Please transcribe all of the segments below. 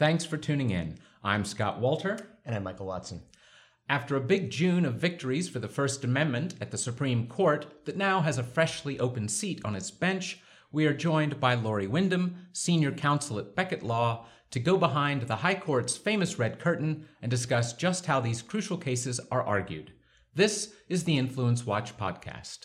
Thanks for tuning in. I'm Scott Walter. And I'm Michael Watson. After a big June of victories for the First Amendment at the Supreme Court that now has a freshly open seat on its bench, we are joined by Lori Windham, senior counsel at Becket Law, to go behind the High Court's famous red curtain and discuss just how these crucial cases are argued. This is the Influence Watch podcast.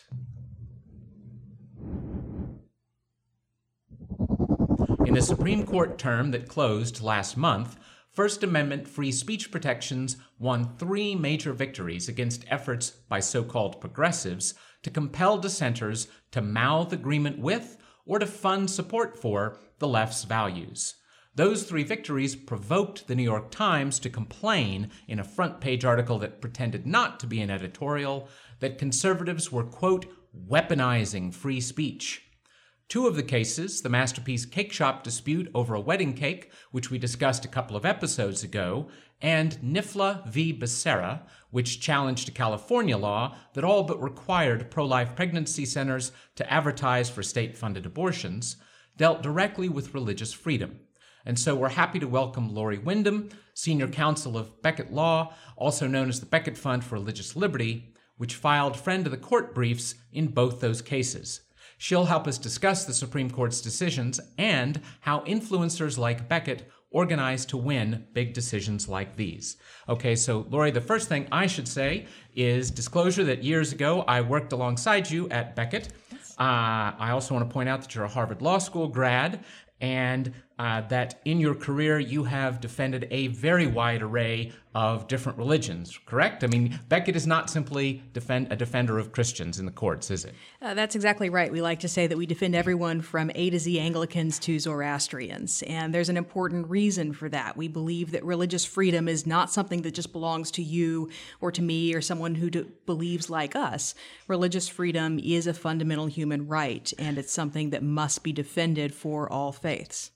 In the Supreme Court term that closed last month, First Amendment free speech protections won three major victories against efforts by so-called progressives to compel dissenters to mouth agreement with or to fund support for the left's values. Those three victories provoked the New York Times to complain in a front-page article that pretended not to be an editorial that conservatives were, quote, weaponizing free speech. Two of the cases, the Masterpiece Cakeshop dispute over a wedding cake, which we discussed a couple of episodes ago, and Nifla v. Becerra, which challenged a California law that all but required pro-life pregnancy centers to advertise for state-funded abortions, dealt directly with religious freedom. And so we're happy to welcome Lori Windham, senior counsel of Becket Law, also known as the Becket Fund for Religious Liberty, which filed friend of the court briefs in both those cases. She'll help us discuss the Supreme Court's decisions and how influencers like Becket organize to win big decisions like these. Okay, so Lori, the first thing I should say is disclosure that years ago I worked alongside you at Becket. Yes. I also want to point out that you're a Harvard Law School grad and that in your career you have defended a very wide array of different religions, correct? I mean, Becket is not simply a defender of Christians in the courts, is it? That's exactly right. We like to say that we defend everyone from A to Z Anglicans to Zoroastrians, and there's an important reason for that. We believe that religious freedom is not something that just belongs to you or to me or someone who believes like us. Religious freedom is a fundamental human right, and it's something that must be defended for all faiths.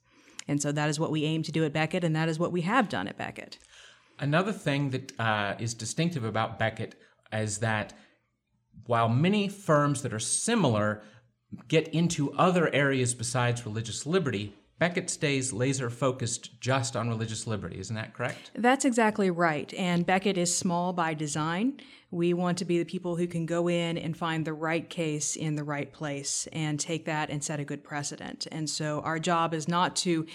And so that is what we aim to do at Becket, and that is what we have done at Becket. Another thing that is distinctive about Becket is that while many firms that are similar get into other areas besides religious liberty, Becket stays laser-focused just on religious liberty. Isn't that correct? That's exactly right. And Becket is small by design. We want to be the people who can go in and find the right case in the right place and take that and set a good precedent. And so our job is not to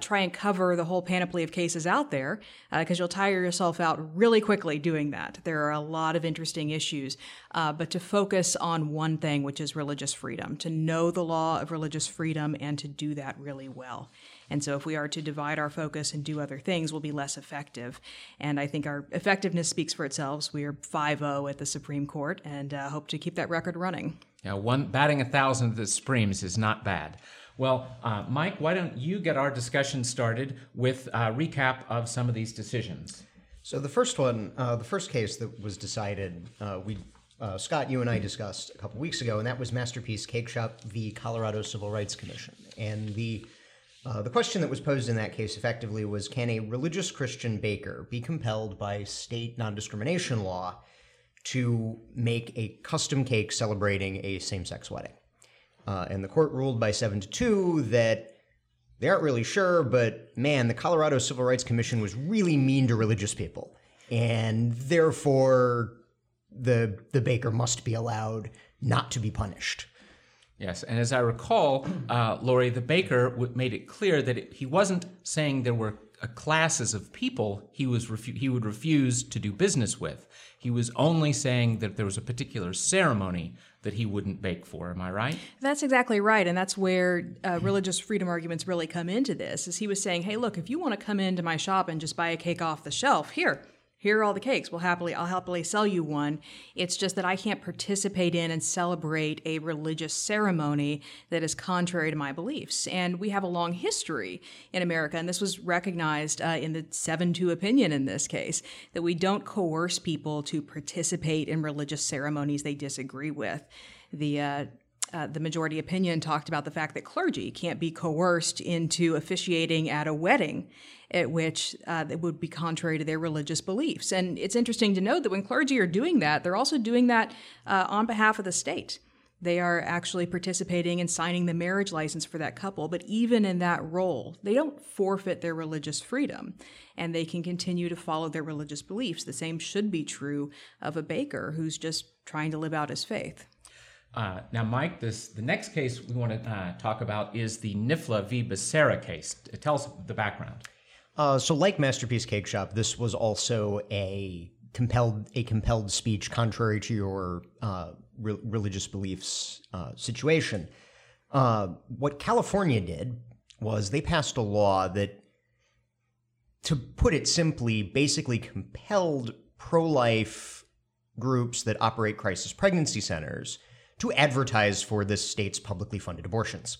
try and cover the whole panoply of cases out there, because you'll tire yourself out really quickly doing that. There are a lot of interesting issues, but to focus on one thing, which is religious freedom, to know the law of religious freedom and to do that really well. And so if we are to divide our focus and do other things, we'll be less effective. And I think our effectiveness speaks for itself. We are 5-0 at the Supreme Court and hope to keep that record running. Yeah, one batting 1,000 at the Supremes is not bad. Well, Mike, why don't you get our discussion started with a recap of some of these decisions? So the first one, the first case that was decided, Scott, you and I discussed a couple weeks ago, and that was Masterpiece Cakeshop v. Colorado Civil Rights Commission. And the question that was posed in that case effectively was, can a religious Christian baker be compelled by state non-discrimination law to make a custom cake celebrating a same-sex wedding? And the court ruled by 7-2 that they aren't really sure, but man, the Colorado Civil Rights Commission was really mean to religious people. And therefore, the baker must be allowed not to be punished. Yes, and as I recall, Lori, the baker made it clear that he wasn't saying there were classes of people he would refuse to do business with. He was only saying that there was a particular ceremony that he wouldn't bake for. Am I right? That's exactly right. And that's where religious freedom arguments really come into this, is he was saying, hey, look, if you want to come into my shop and just buy a cake off the shelf, here are all the cakes. I'll happily sell you one. It's just that I can't participate in and celebrate a religious ceremony that is contrary to my beliefs. And we have a long history in America, and this was recognized in the 7-2 opinion in this case, that we don't coerce people to participate in religious ceremonies they disagree with. The majority opinion talked about the fact that clergy can't be coerced into officiating at a wedding at which it would be contrary to their religious beliefs. And it's interesting to note that when clergy are doing that, they're also doing that on behalf of the state. They are actually participating and signing the marriage license for that couple. But even in that role, they don't forfeit their religious freedom, and they can continue to follow their religious beliefs. The same should be true of a baker who's just trying to live out his faith. Now, Mike, the next case we want to talk about is the Nifla v. Becerra case. Tell us the background. So like Masterpiece Cakeshop, this was also a compelled speech contrary to your religious beliefs situation. What California did was they passed a law that, to put it simply, basically compelled pro-life groups that operate crisis pregnancy centers to advertise for this state's publicly funded abortions.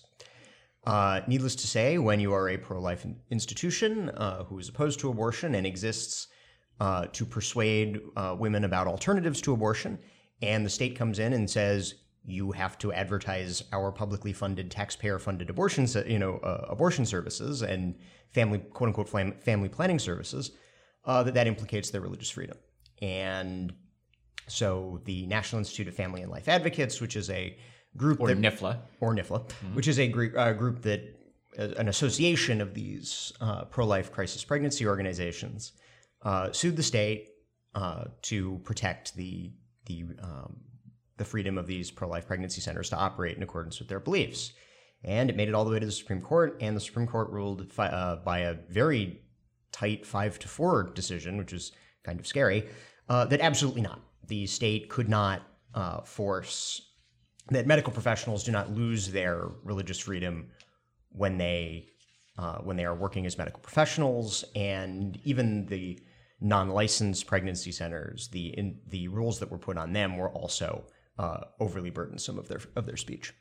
Needless to say, when you are a pro-life institution who is opposed to abortion and exists to persuade women about alternatives to abortion, and the state comes in and says, you have to advertise our publicly funded, taxpayer-funded abortion, abortion services and family, quote-unquote, family planning services, that implicates their religious freedom. And so the National Institute of Family and Life Advocates, which is a group Nifla, mm-hmm. which is a group that, an association of these pro-life crisis pregnancy organizations, sued the state to protect the freedom of these pro-life pregnancy centers to operate in accordance with their beliefs. And it made it all the way to the Supreme Court, and the Supreme Court ruled by a very tight 5-4 decision, which is kind of scary, that absolutely not. The state could not force that medical professionals do not lose their religious freedom when they are working as medical professionals, and even the non-licensed pregnancy centers, the rules that were put on them were also overly burdensome of their speech.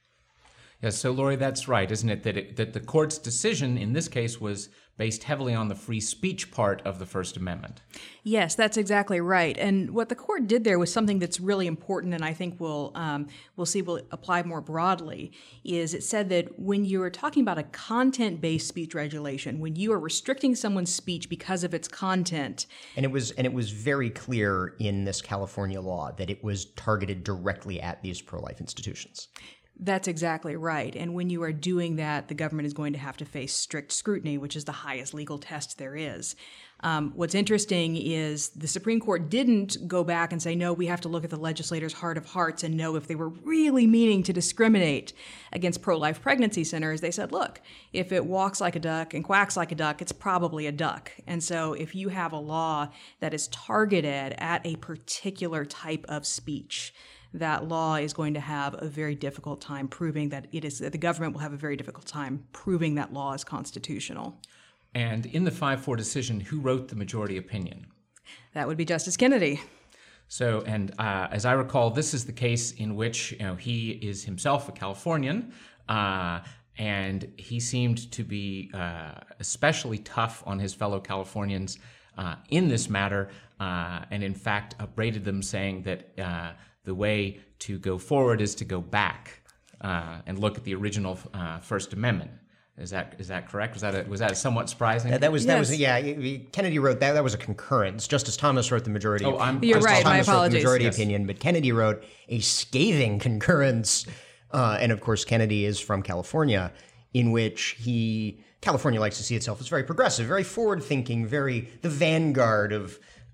Yeah, so Lori, that's right, isn't it? That the court's decision in this case was based heavily on the free speech part of the First Amendment. Yes, that's exactly right. And what the court did there was something that's really important, and I think we'll apply more broadly. Is it said that when you are talking about a content-based speech regulation, when you are restricting someone's speech because of its content, and it was very clear in this California law that it was targeted directly at these pro-life institutions. That's exactly right. And when you are doing that, the government is going to have to face strict scrutiny, which is the highest legal test there is. What's interesting is the Supreme Court didn't go back and say, no, we have to look at the legislators' heart of hearts and know if they were really meaning to discriminate against pro-life pregnancy centers. They said, look, if it walks like a duck and quacks like a duck, it's probably a duck. And so if you have a law that is targeted at a particular type of speech, that law is going to have a very difficult time proving that it is, that the government will have a very difficult time proving that law is constitutional. And in the 5-4 decision, who wrote the majority opinion? That would be Justice Kennedy. So, and as I recall, this is the case in which he is himself a Californian, and he seemed to be especially tough on his fellow Californians in this matter, and in fact upbraided them, saying that the way to go forward is to go back and look at the original First Amendment. Is that correct? Was that somewhat surprising? Kennedy wrote that. That was a concurrence. Justice Thomas wrote the majority. You're right. My apologies. Majority opinion, but Kennedy wrote a scathing concurrence, and of course Kennedy is from California, in which California likes to see itself as very progressive, very forward-thinking, very the vanguard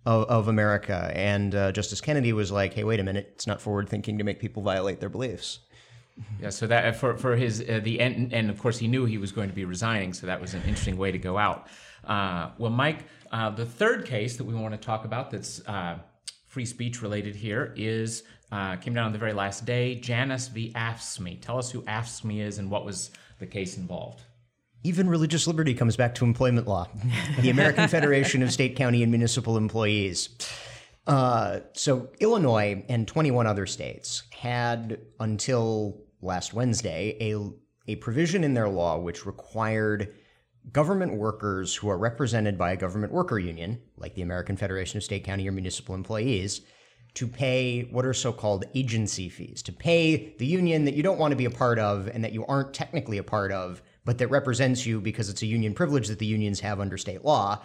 of America, and Justice Kennedy was like, "Hey, wait a minute! It's not forward-thinking to make people violate their beliefs." Yeah, so that for his the end, and of course he knew he was going to be resigning, so that was an interesting way to go out. Well, Mike, the third case that we want to talk about that's free speech related here is came down on the very last day, Janus v. AFSCME. Tell us who AFSCME is and what was the case involved. Even religious liberty comes back to employment law. The American Federation of State, County, and Municipal Employees. So Illinois and 21 other states had until last Wednesday a provision in their law which required government workers who are represented by a government worker union, like the American Federation of State, County, or Municipal Employees, to pay what are so-called agency fees, to pay the union that you don't want to be a part of and that you aren't technically a part of, but that represents you because it's a union privilege that the unions have under state law,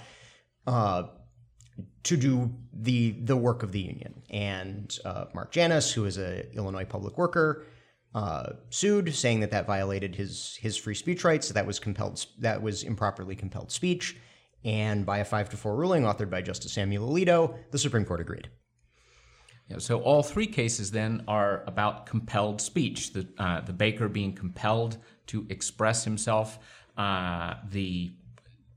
to do the work of the union. And Mark Janus, who is an Illinois public worker, sued, saying that that violated his free speech rights, that was improperly compelled speech, and by a 5-4 ruling authored by Justice Samuel Alito, the Supreme Court agreed. Yeah, so all three cases then are about compelled speech, the baker being compelled to express himself, the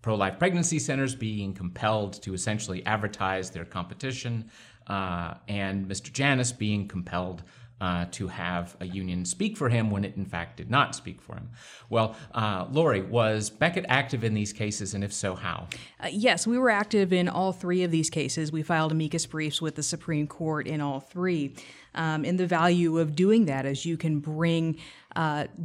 pro-life pregnancy centers being compelled to essentially advertise their competition, and Mr. Janus being compelled to have a union speak for him when it in fact did not speak for him. Well, Lori, was Becket active in these cases, and if so, how? Yes, we were active in all three of these cases. We filed amicus briefs with the Supreme Court in all three. And the value of doing that is you can bring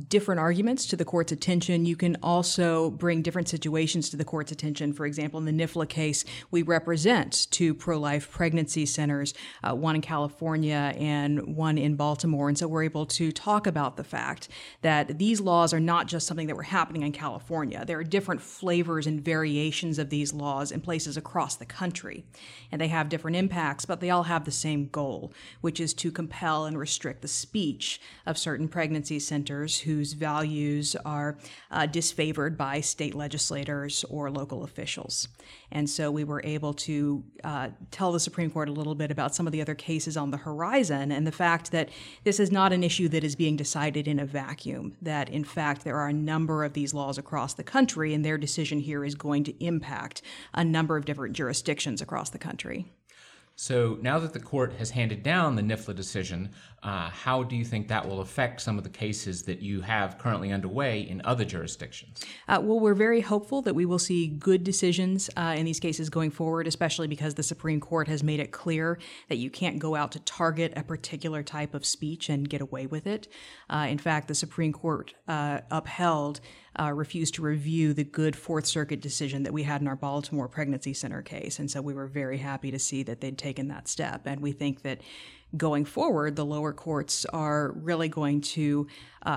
different arguments to the court's attention. You can also bring different situations to the court's attention. For example, in the Nifla case, we represent two pro-life pregnancy centers, one in California and one in Baltimore. And so we're able to talk about the fact that these laws are not just something that were happening in California. There are different flavors and variations of these laws in places across the country. And they have different impacts, but they all have the same goal, which is to compel and restrict the speech of certain pregnancy centers whose values are disfavored by state legislators or local officials. And so we were able to tell the Supreme Court a little bit about some of the other cases on the horizon and the fact that this is not an issue that is being decided in a vacuum, that in fact there are a number of these laws across the country, and their decision here is going to impact a number of different jurisdictions across the country. So now that the court has handed down the Nifla decision, how do you think that will affect some of the cases that you have currently underway in other jurisdictions? Well, we're very hopeful that we will see good decisions in these cases going forward, especially because the Supreme Court has made it clear that you can't go out to target a particular type of speech and get away with it. In fact, the Supreme Court refused to review the good Fourth Circuit decision that we had in our Baltimore Pregnancy Center case. And so we were very happy to see that they'd taken that step. And we think that going forward, the lower courts are really going to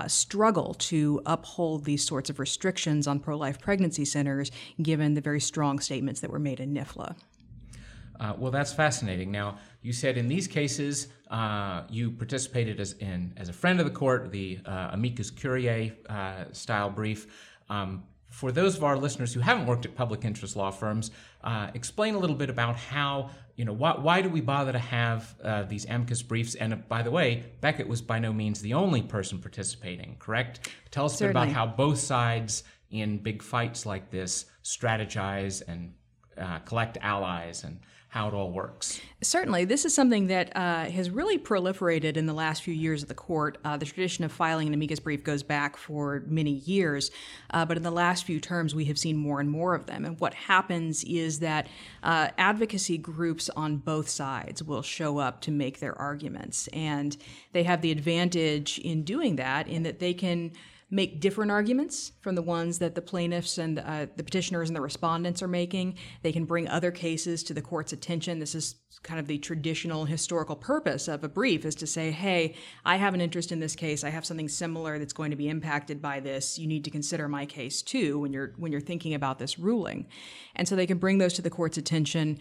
struggle to uphold these sorts of restrictions on pro-life pregnancy centers, given the very strong statements that were made in Nifla. Well, that's fascinating. Now, you said in these cases, you participated as a friend of the court, the amicus curiae style brief. For those of our listeners who haven't worked at public interest law firms, explain a little bit about how, why do we bother to have these amicus briefs? And by the way, Becket was by no means the only person participating, correct? Tell us a bit about how both sides in big fights like this strategize and collect allies and how it all works. Certainly. This is something that has really proliferated in the last few years of the court. The tradition of filing an amicus brief goes back for many years, but in the last few terms we have seen more and more of them. And what happens is that advocacy groups on both sides will show up to make their arguments. And they have the advantage in doing that in that they can make different arguments from the ones that the plaintiffs and the petitioners and the respondents are making. They can bring other cases to the court's attention. This is kind of the traditional historical purpose of a brief, is to say, hey, I have an interest in this case. I have something similar that's going to be impacted by this. You need to consider my case too when you're thinking about this ruling. And so they can bring those to the court's attention.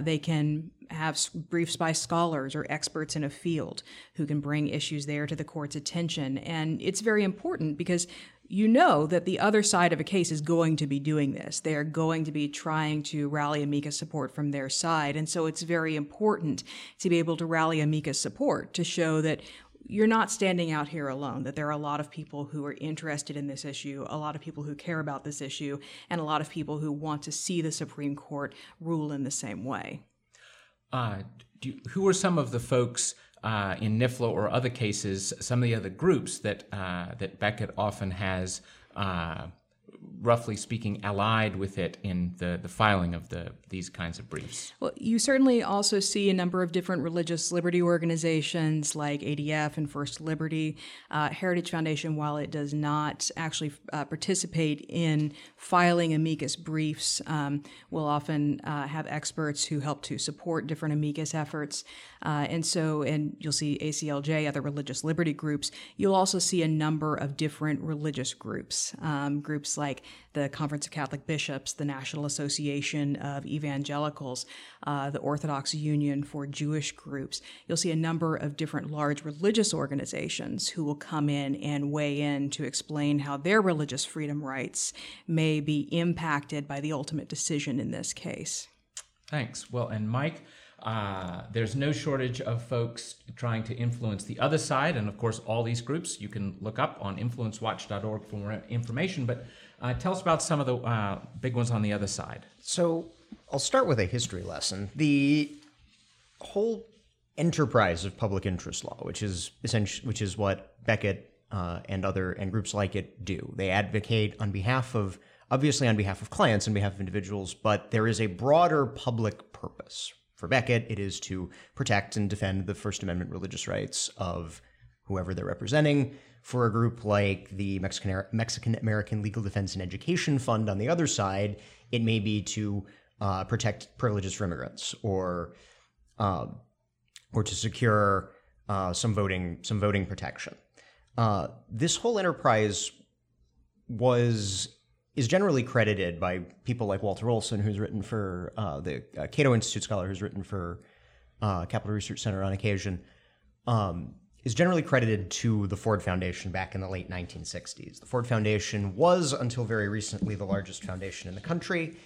They can have briefs by scholars or experts in a field who can bring issues there to the court's attention. And it's very important because you know that the other side of a case is going to be doing this. They are going to be trying to rally amicus support from their side. And so it's very important to be able to rally amicus support to show that you're not standing out here alone, that there are a lot of people who are interested in this issue, a lot of people who care about this issue, and a lot of people who want to see the Supreme Court rule in the same way. Who are some of the folks in Nifla or other cases, some of the other groups that Becket often has, roughly speaking, allied with it in the filing of these kinds of briefs? Well, you certainly also see a number of different religious liberty organizations like ADF and First Liberty. Heritage Foundation, while it does not actually participate in filing amicus briefs, will often have experts who help to support different amicus efforts. And you'll see ACLJ, other religious liberty groups. You'll also see a number of different religious groups, groups like like the Conference of Catholic Bishops, the National Association of Evangelicals, the Orthodox Union for Jewish groups. You'll see a number of different large religious organizations who will come in and weigh in to explain how their religious freedom rights may be impacted by the ultimate decision in this case. Thanks. Well, and Mike, there's no shortage of folks trying to influence the other side. And of course, all these groups you can look up on influencewatch.org for more information. But tell us about some of the big ones on the other side. So I'll start with a history lesson. The whole enterprise of public interest law, which is essentially, which is what Becket and groups like it do. They advocate on behalf of, obviously on behalf of clients, on behalf of individuals, but there is a broader public purpose. For Becket, it is to protect and defend the First Amendment religious rights of whoever they're representing. For a group like the Mexican-American Legal Defense and Education Fund on the other side, it may be to protect privileges for immigrants, or to secure some voting protection. This whole enterprise is generally credited by people like Walter Olson, who's written for the Cato Institute scholar, who's written for Capital Research Center on occasion, is generally credited to the Ford Foundation back in the late 1960s. The Ford Foundation was, until very recently, the largest foundation in the country.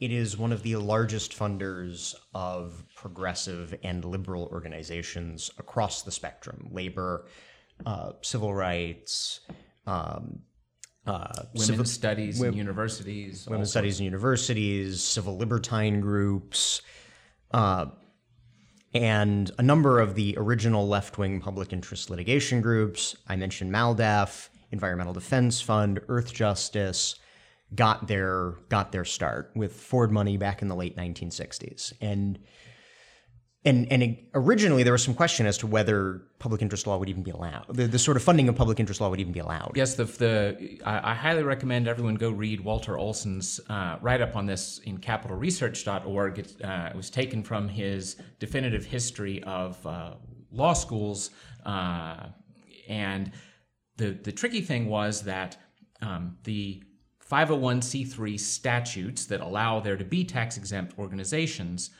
It is one of the largest funders of progressive and liberal organizations across the spectrum: labor, civil rights, women's studies in universities, civil libertine groups, and a number of the original left-wing public interest litigation groups. I mentioned MALDEF, Environmental Defense Fund, Earth Justice, got their start with Ford money back in the late 1960s. And originally, there was some question as to whether public interest law would even be allowed. The sort of funding of public interest law would even be allowed. Yes, I highly recommend everyone go read Walter Olson's write-up on this in capitalresearch.org. It was taken from his definitive history of law schools. And the tricky thing was that the 501c3 statutes that allow there to be tax-exempt organizations,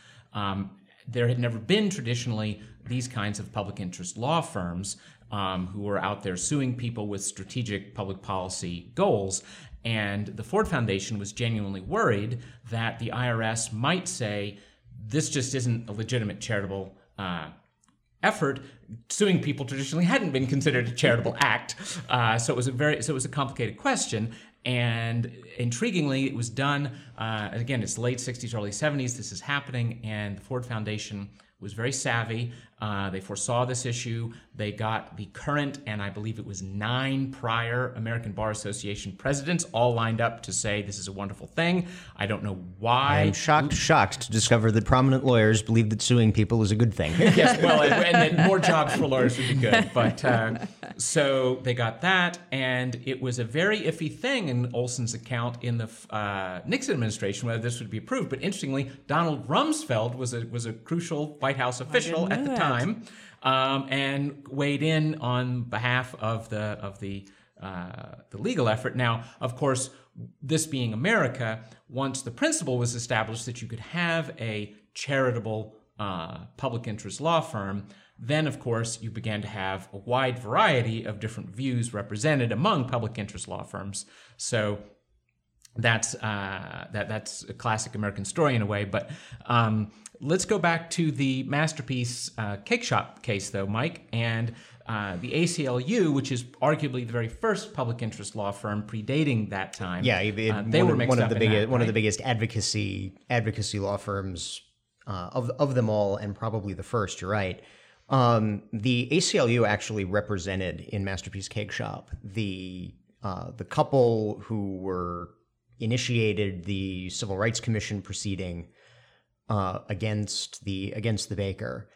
there had never been traditionally these kinds of public interest law firms who were out there suing people with strategic public policy goals. And the Ford Foundation was genuinely worried that the IRS might say, this just isn't a legitimate charitable effort. Suing people traditionally hadn't been considered a charitable act. So it was a complicated question. And intriguingly, it was done, again, it's late 60s, early 70s, this is happening, and the Ford Foundation was very savvy. They foresaw this issue. They got the current, and I believe it was 9 prior American Bar Association presidents all lined up to say this is a wonderful thing. I don't know why. I'm shocked to discover that prominent lawyers believe that suing people is a good thing. Yes, well, and then more jobs for lawyers would be good. But so they got that, and it was a very iffy thing in Olson's account in the Nixon administration whether this would be approved. But interestingly, Donald Rumsfeld was a crucial White House official at the time. And weighed in on behalf of the legal effort. Now, of course, this being America, once the principle was established that you could have a charitable public interest law firm, then, of course, you began to have a wide variety of different views represented among public interest law firms. So that's a classic American story in a way, but let's go back to the Masterpiece Cakeshop case, though, Mike, and the ACLU, which is arguably the very first public interest law firm predating that time. Yeah, they were one of the biggest advocacy law firms of them all, and probably the first. You're right. The ACLU actually represented in Masterpiece Cakeshop the couple who were initiated the Civil Rights Commission proceeding against the baker,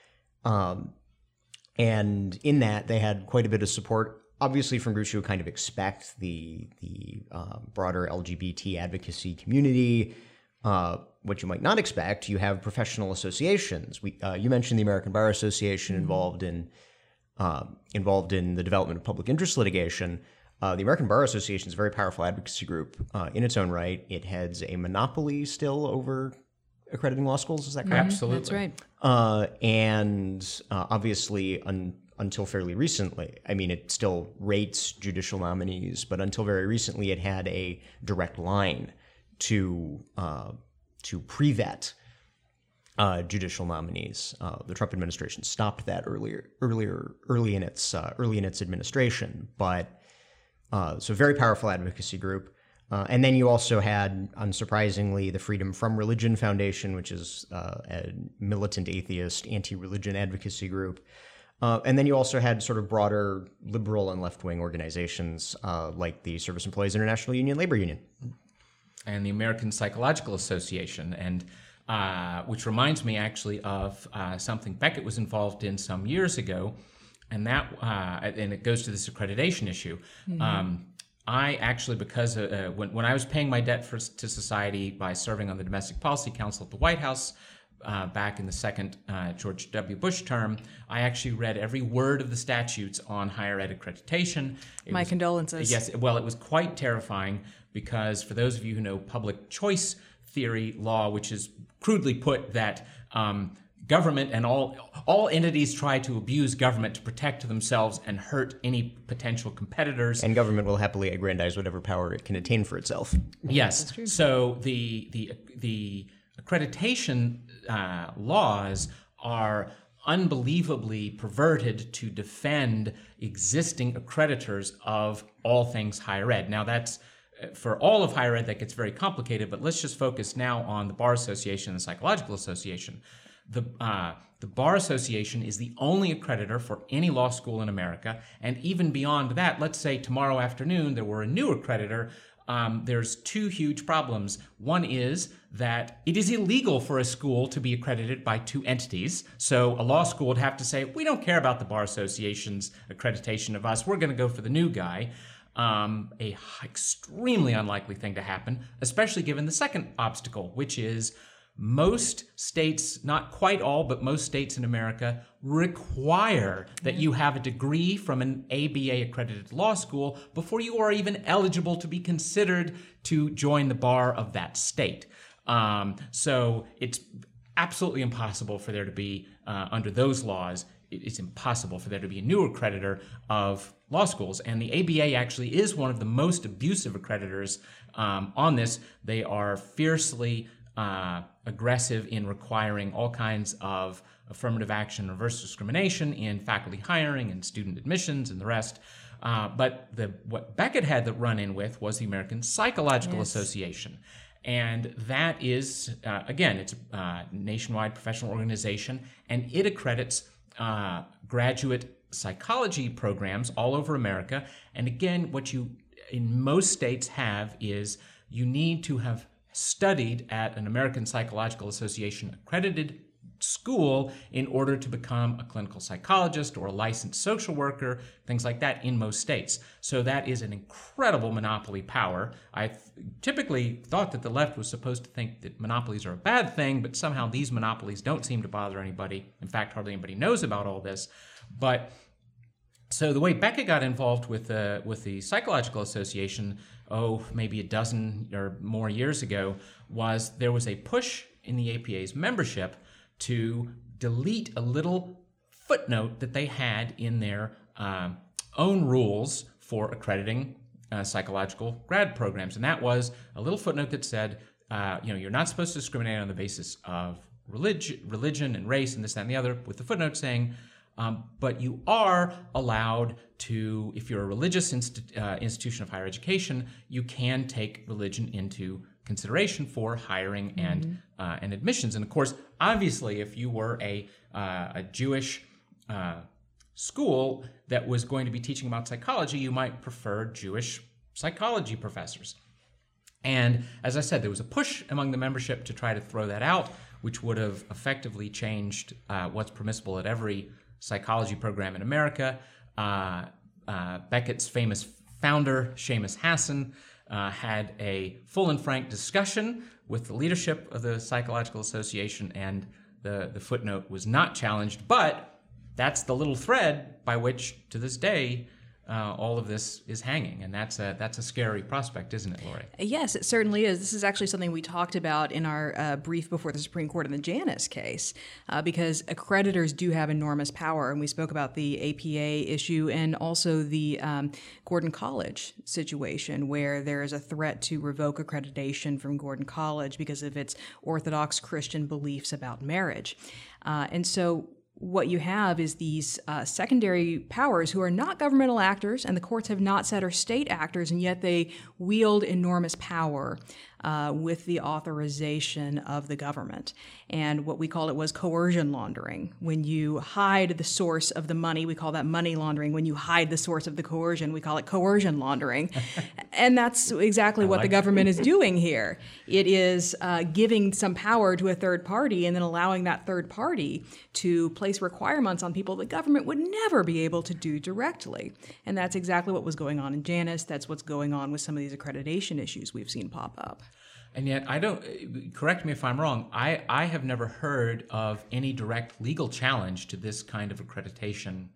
and in that they had quite a bit of support, obviously from groups who kind of expect the broader LGBT advocacy community. What you might not expect, you have professional associations. You mentioned the American Bar Association involved in the development of public interest litigation. The American Bar Association is a very powerful advocacy group in its own right. It heads a monopoly still over accrediting law schools. Is that correct? Absolutely. That's right. And obviously, until fairly recently, I mean, it still rates judicial nominees, but until very recently, it had a direct line to pre-vet judicial nominees. The Trump administration stopped that early in its administration, but so very powerful advocacy group. And then you also had, unsurprisingly, the Freedom From Religion Foundation, which is a militant atheist, anti-religion advocacy group. And then you also had sort of broader liberal and left-wing organizations like the Service Employees International Union, Labor Union. And the American Psychological Association, and which reminds me actually of something Becket was involved in some years ago, and that and it goes to this accreditation issue. Mm-hmm. I actually, because when I was paying my debt to society by serving on the Domestic Policy Council at the White House back in the second George W. Bush term, I actually read every word of the statutes on higher ed accreditation. My condolences. Yes, well, it was quite terrifying because for those of you who know public choice theory law, which is crudely put that government and all entities try to abuse government to protect themselves and hurt any potential competitors. And government will happily aggrandize whatever power it can attain for itself. Yes. So the accreditation laws are unbelievably perverted to defend existing accreditors of all things higher ed. Now that's for all of higher ed that gets very complicated, but let's just focus now on the Bar Association and the Psychological Association. The Bar Association is the only accreditor for any law school in America, and even beyond that, let's say tomorrow afternoon there were a new accreditor, there's two huge problems. One is that it is illegal for a school to be accredited by two entities, so a law school would have to say, we don't care about the Bar Association's accreditation of us, we're going to go for the new guy. A extremely unlikely thing to happen, especially given the second obstacle, which is most states, not quite all, but most states in America require that you have a degree from an ABA-accredited law school before you are even eligible to be considered to join the bar of that state. So it's absolutely impossible for there to be, under those laws, it's impossible for there to be a new accreditor of law schools. And the ABA actually is one of the most abusive accreditors on this. They are fiercely aggressive in requiring all kinds of affirmative action, reverse discrimination in faculty hiring and student admissions and the rest. But what Becket had the run-in with was the American Psychological Association. And that is, again, it's a nationwide professional organization, and it accredits graduate psychology programs all over America. And again, what you in most states have is you need to have studied at an American Psychological Association accredited school in order to become a clinical psychologist or a licensed social worker, things like that in most states. So that is an incredible monopoly power. I typically thought that the left was supposed to think that monopolies are a bad thing, but somehow these monopolies don't seem to bother anybody. In fact, hardly anybody knows about all this. But so the way Becket got involved with the Psychological Association, maybe a dozen or more years ago, was there was a push in the APA's membership to delete a little footnote that they had in their own rules for accrediting psychological grad programs. And that was a little footnote that said, you're not supposed to discriminate on the basis of religion and race and this, that, and the other, with the footnote saying, but you are allowed to, if you're a religious institution of higher education, you can take religion into consideration for hiring and admissions. And of course, obviously, if you were a Jewish school that was going to be teaching about psychology, you might prefer Jewish psychology professors. And as I said, there was a push among the membership to try to throw that out, which would have effectively changed what's permissible at every psychology program in America. Becket's famous founder, Seamus Hassan, had a full and frank discussion with the leadership of the Psychological Association, and the footnote was not challenged, but that's the little thread by which, to this day, all of this is hanging, and that's a scary prospect, isn't it, Lori? Yes, it certainly is. This is actually something we talked about in our brief before the Supreme Court in the Janus case, because accreditors do have enormous power, and we spoke about the APA issue and also the Gordon College situation, where there is a threat to revoke accreditation from Gordon College because of its Orthodox Christian beliefs about marriage, and so what you have is these secondary powers who are not governmental actors, and the courts have not said are state actors, and yet they wield enormous power with the authorization of the government. And what we call it was coercion laundering. When you hide the source of the money, we call that money laundering. When you hide the source of the coercion, we call it coercion laundering. And that's exactly what the government is doing here. It is giving some power to a third party and then allowing that third party to place requirements on people the government would never be able to do directly. And that's exactly what was going on in Janus. That's what's going on with some of these accreditation issues we've seen pop up. And yet, I don't, correct me if I'm wrong, I have never heard of any direct legal challenge to this kind of accreditation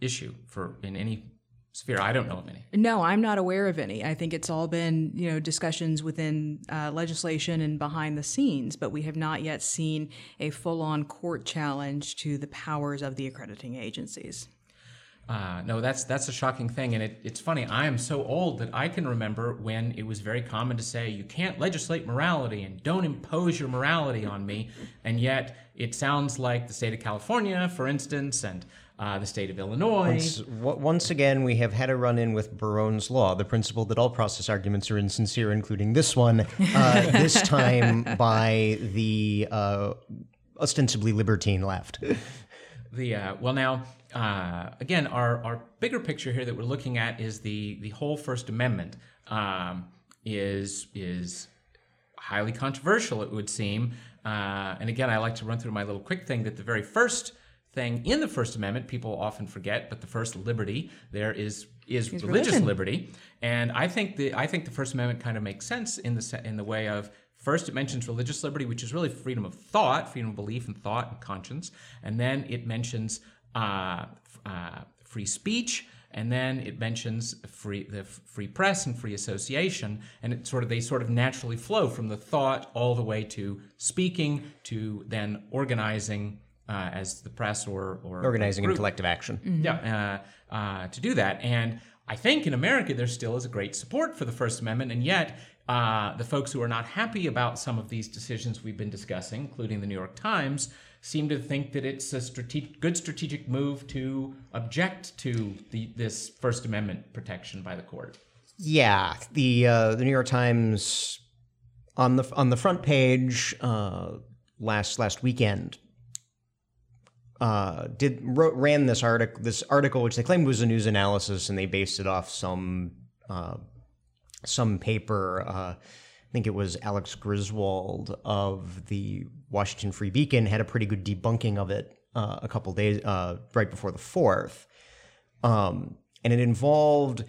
issue for in any sphere. I don't know of any. No, I'm not aware of any. I think it's all been, you know, discussions within legislation and behind the scenes, but we have not yet seen a full-on court challenge to the powers of the accrediting agencies. No, that's a shocking thing, and it's funny. I am so old that I can remember when it was very common to say, you can't legislate morality and don't impose your morality on me, and yet it sounds like the state of California, for instance, and the state of Illinois. Once again, we have had a run-in with Barron's Law, the principle that all process arguments are insincere, including this one, this time by the ostensibly libertine left. Again, our bigger picture here that we're looking at is the whole First Amendment is highly controversial, it would seem. And again, I like to run through my little quick thing that the very first thing in the First Amendment, people often forget, but the first liberty there is religious liberty, and I think the First Amendment kind of makes sense in the way of, first it mentions religious liberty, which is really freedom of thought, freedom of belief and thought and conscience, and then it mentions free speech, and then it mentions the free press and free association, and they naturally flow from the thought all the way to speaking to then organizing. As the press or organizing and collective action. Mm-hmm. Yeah, to do that. And I think in America there still is a great support for the First Amendment, and yet the folks who are not happy about some of these decisions we've been discussing, including the New York Times, seem to think that it's a good strategic move to object to this First Amendment protection by the court. Yeah, the New York Times on the front page last weekend. ran this article which they claimed was a news analysis, and they based it off some paper. I think it was Alex Griswold of the Washington Free Beacon had a pretty good debunking of it a couple days right before the 4th, and it involved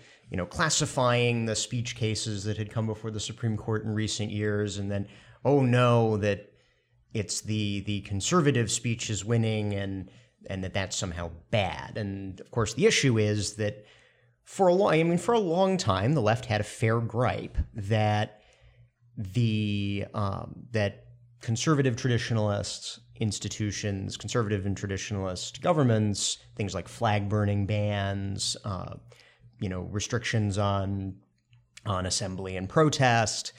classifying the speech cases that had come before the Supreme Court in recent years, and then that. It's the conservative speech is winning, and that's somehow bad. And of course, the issue is that for a long time, the left had a fair gripe that that conservative traditionalist institutions, conservative and traditionalist governments, things like flag burning bans, restrictions on assembly and protest,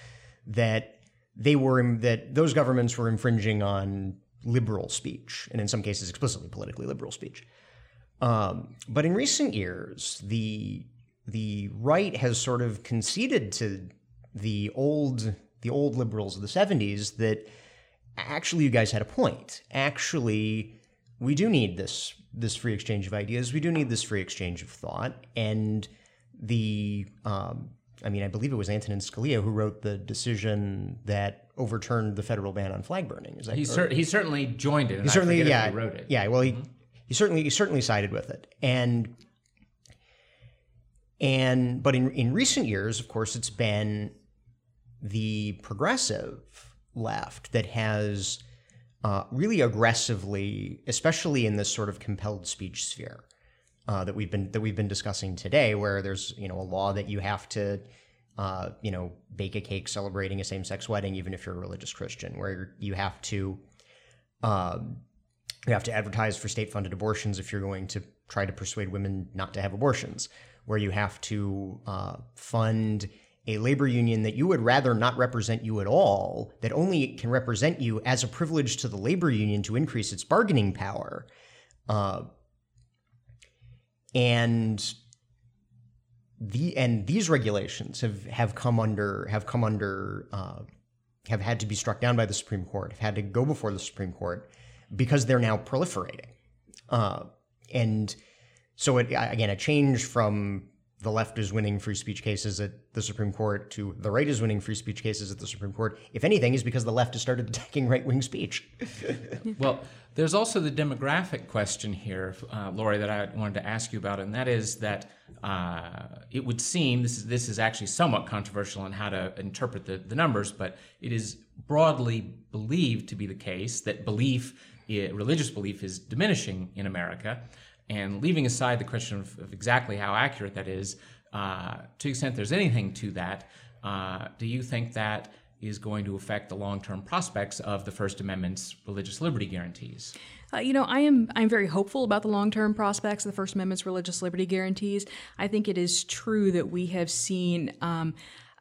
that those governments were infringing on liberal speech, and in some cases explicitly politically liberal speech. But in recent years, the right has sort of conceded to the old liberals of the 70s that actually you guys had a point. Actually, we do need this free exchange of ideas. We do need this free exchange of thought, and I believe it was Antonin Scalia who wrote the decision that overturned the federal ban on flag burning. Is that correct? He certainly joined it. He wrote it. Yeah. Well, he certainly sided with it. But in recent years, of course, it's been the progressive left that has really aggressively, especially in this sort of compelled speech sphere, that we've been discussing today, where there's, you know, a law that you have to, you know, bake a cake celebrating a same-sex wedding, even if you're a religious Christian, where you have to advertise for state-funded abortions if you're going to try to persuade women not to have abortions, where you have to fund a labor union that you would rather not represent you at all, that only can represent you as a privilege to the labor union to increase its bargaining power. And these regulations have had to be struck down by the Supreme Court, have had to go before the Supreme Court, because they're now proliferating. And so it, again, a change from the left is winning free speech cases at the Supreme Court to the right is winning free speech cases at the Supreme Court, if anything, is because the left has started attacking right-wing speech. Well, there's also the demographic question here, Lori, that I wanted to ask you about, and that is that it would seem, this is actually somewhat controversial in how to interpret the numbers, but it is broadly believed to be the case that religious belief is diminishing in America. And leaving aside the question of exactly how accurate that is, to the extent there's anything to that, do you think that is going to affect the long-term prospects of the First Amendment's religious liberty guarantees? You know, I'm very hopeful about the long-term prospects of the First Amendment's religious liberty guarantees. I think it is true that we have seen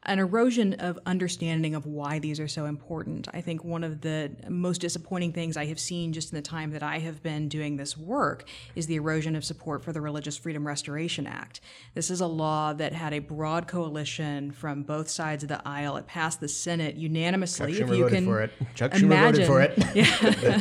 an erosion of understanding of why these are so important. I think one of the most disappointing things I have seen just in the time that I have been doing this work is the erosion of support for the Religious Freedom Restoration Act. This is a law that had a broad coalition from both sides of the aisle. It passed the Senate unanimously. Chuck Schumer voted for it. Chuck Schumer voted for it.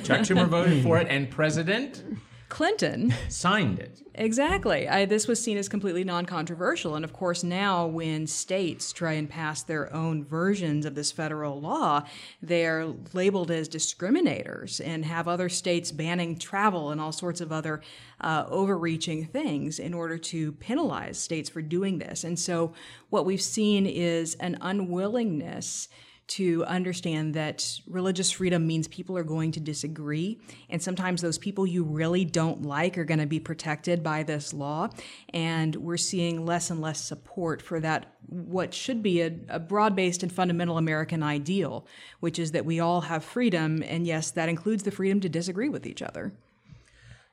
Chuck Schumer voted for it, and President Clinton signed it. Exactly. This was seen as completely non-controversial. And of course, now when states try and pass their own versions of this federal law, they are labeled as discriminators and have other states banning travel and all sorts of other overreaching things in order to penalize states for doing this. And so what we've seen is an unwillingness to understand that religious freedom means people are going to disagree. And sometimes those people you really don't like are going to be protected by this law. And we're seeing less and less support for that, what should be a broad-based and fundamental American ideal, which is that we all have freedom. And yes, that includes the freedom to disagree with each other.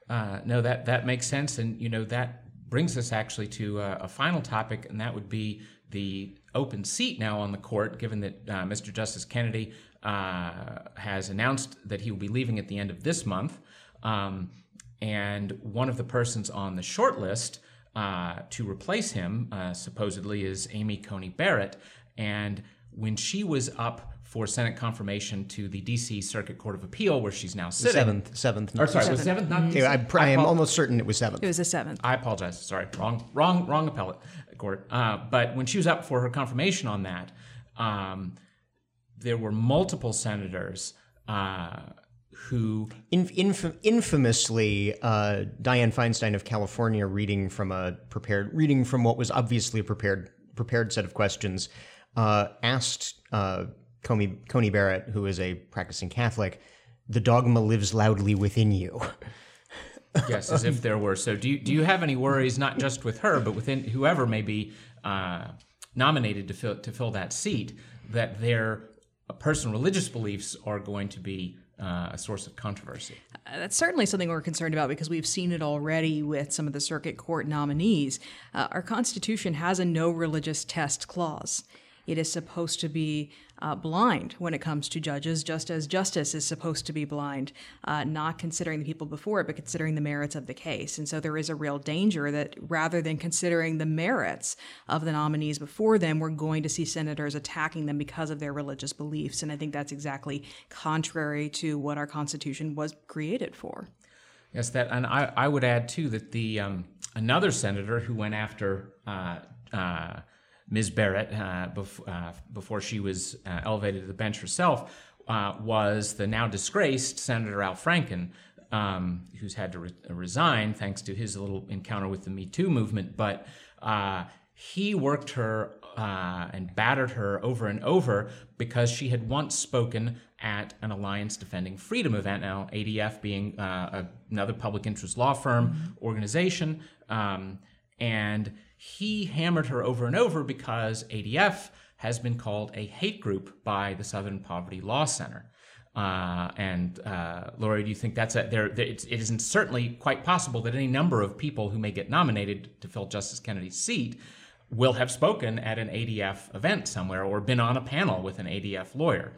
No, that makes sense. And, you know, that brings us actually to a final topic, and that would be the open seat now on the court, given that Mr. Justice Kennedy has announced that he will be leaving at the end of this month. And one of the persons on the short list to replace him, supposedly, is Amy Coney Barrett. And when she was up for Senate confirmation to the D.C. Circuit Court of Appeal, where she's now sitting. I am almost certain it was 7th. It was the 7th. I apologize. Sorry, wrong appellate court. But when she was up for her confirmation on that, there were multiple senators who... Infamously, Dianne Feinstein of California reading from what was obviously a prepared set of questions, asked... Coney Barrett, who is a practicing Catholic, the dogma lives loudly within you. Yes, as if there were. So do you have any worries, not just with her, but within whoever may be nominated to fill that seat, that their personal religious beliefs are going to be a source of controversy? That's certainly something we're concerned about, because we've seen it already with some of the circuit court nominees. Our Constitution has a no religious test clause. It is supposed to be blind when it comes to judges, just as justice is supposed to be blind, not considering the people before it, but considering the merits of the case. And so there is a real danger that rather than considering the merits of the nominees before them, we're going to see senators attacking them because of their religious beliefs. And I think that's exactly contrary to what our Constitution was created for. Yes, and I would add, too, that the another senator who went after Ms. Barrett, before she was elevated to the bench herself, was the now disgraced Senator Al Franken, who's had to resign thanks to his little encounter with the Me Too movement. But he worked her and battered her over and over because she had once spoken at an Alliance Defending Freedom event. Now, ADF being another public interest law firm organization, and he hammered her over and over because ADF has been called a hate group by the Southern Poverty Law Center. Lori, do you think that's it isn't certainly quite possible that any number of people who may get nominated to fill Justice Kennedy's seat will have spoken at an ADF event somewhere or been on a panel with an ADF lawyer?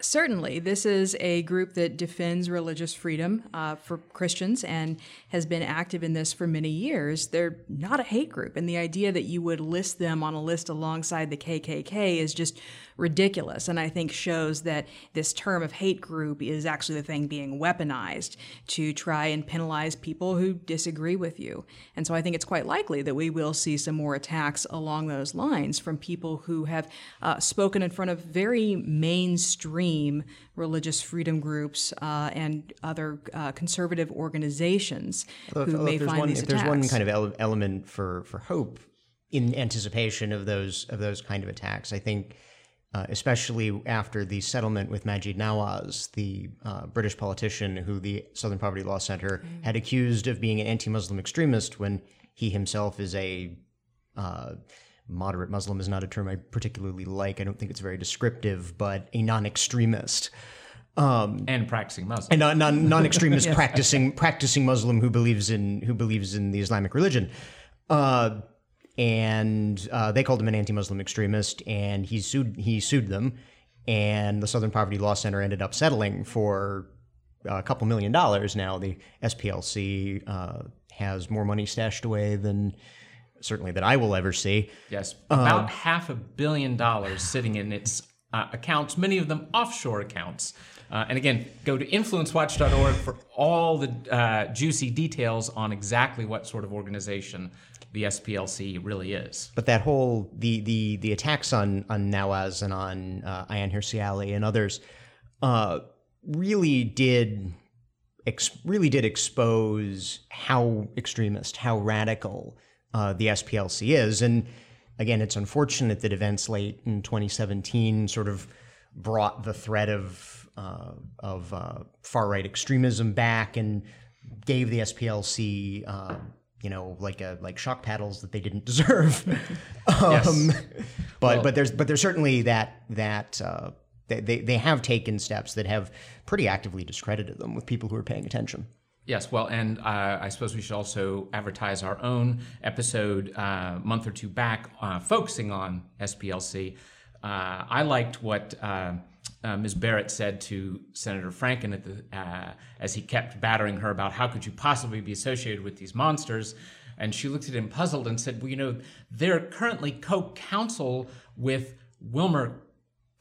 Certainly. This is a group that defends religious freedom for Christians and has been active in this for many years. They're not a hate group, and the idea that you would list them on a list alongside the KKK is just ridiculous, and I think shows that this term of hate group is actually the thing being weaponized to try and penalize people who disagree with you. And so I think it's quite likely that we will see some more attacks along those lines from people who have spoken in front of very mainstream religious freedom groups and other conservative organizations who may find these attacks. If there's one kind of element for hope in anticipation of those kind of attacks, I think, especially after the settlement with Majid Nawaz, the British politician who the Southern Poverty Law Center had accused of being an anti-Muslim extremist when he himself is a moderate Muslim, is not a term I particularly like. I don't think it's very descriptive, but a non-extremist. And practicing Muslim. And non-extremist yes. practicing Muslim who believes in the Islamic religion. And they called him an anti-Muslim extremist, and he sued them, and the Southern Poverty Law Center ended up settling for a couple $1 million. Now the SPLC has more money stashed away than certainly that I will ever see. Yes, about $500 million sitting in its accounts, many of them offshore accounts. And again, go to influencewatch.org for all the juicy details on exactly what sort of organization the SPLC really is. But that whole the attacks on Nawaz and on Ayaan Hirsi Ali and others really did expose how extremist, how radical the SPLC is. And again, it's unfortunate that events late in 2017 sort of brought the threat of far right extremism back and gave the SPLC like shock paddles that they didn't deserve. But there's certainly that they have taken steps that have pretty actively discredited them with people who are paying attention. Yes, well, and I suppose we should also advertise our own episode a month or two back, focusing on SPLC. I liked what Ms. Barrett said to Senator Franken at the, as he kept battering her about how could you possibly be associated with these monsters. And she looked at him puzzled and said, well, they're currently co-counsel with Wilmer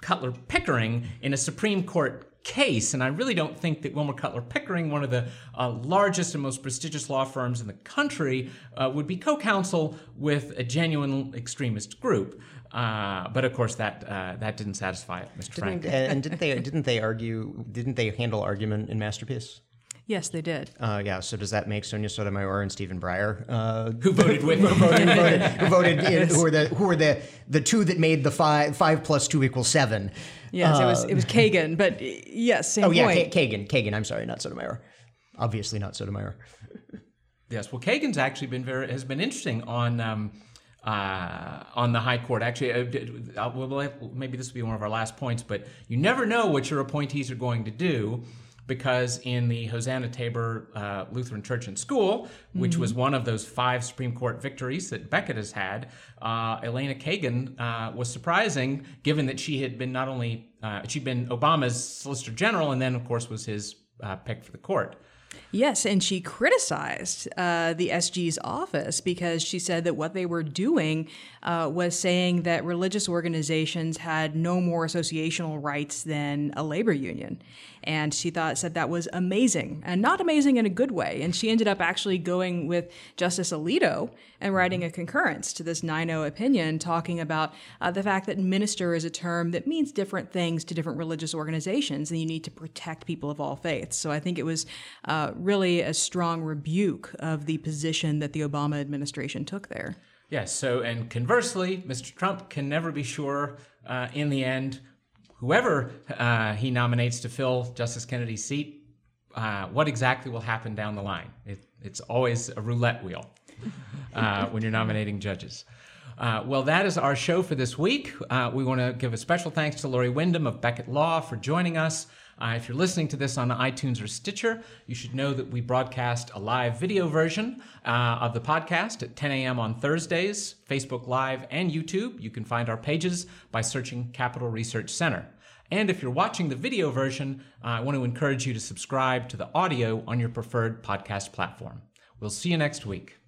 Cutler Pickering in a Supreme Court case. And I really don't think that Wilmer Cutler Pickering, one of the largest and most prestigious law firms in the country, would be co-counsel with a genuine extremist group. But of course, that didn't satisfy Mr. Frank. And didn't they handle argument in Masterpiece? Yes, they did. Yeah. So does that make Sonia Sotomayor and Stephen Breyer, who voted with, who were the two that made the 5 + 2 = 7? Yes, it was Kagan. But yes, same. Oh yeah, point. Kagan. I'm sorry, not Sotomayor. Obviously not Sotomayor. Yes. Well, Kagan's actually has been interesting on the high court. Actually, maybe this will be one of our last points, but you never know what your appointees are going to do, because in the Hosanna Tabor Lutheran Church and School, which was one of those 5 Supreme Court victories that Becket has had, Elena Kagan was surprising, given that she had been she'd been Obama's Solicitor General and then, of course, was his pick for the court. Yes, and she criticized the SG's office because she said that what they were doing was saying that religious organizations had no more associational rights than a labor union. And she said that was amazing, and not amazing in a good way. And she ended up actually going with Justice Alito and writing a concurrence to this 9-0 opinion, talking about the fact that minister is a term that means different things to different religious organizations, and you need to protect people of all faiths. So I think it was really a strong rebuke of the position that the Obama administration took there. Yes, so, and conversely, Mr. Trump can never be sure in the end whoever he nominates to fill Justice Kennedy's seat, what exactly will happen down the line. It's always a roulette wheel when you're nominating judges. Well, that is our show for this week. We want to give a special thanks to Lori Windham of Becket Law for joining us. If you're listening to this on iTunes or Stitcher, you should know that we broadcast a live video version of the podcast at 10 a.m. on Thursdays, Facebook Live and YouTube. You can find our pages by searching Capital Research Center. And if you're watching the video version, I want to encourage you to subscribe to the audio on your preferred podcast platform. We'll see you next week.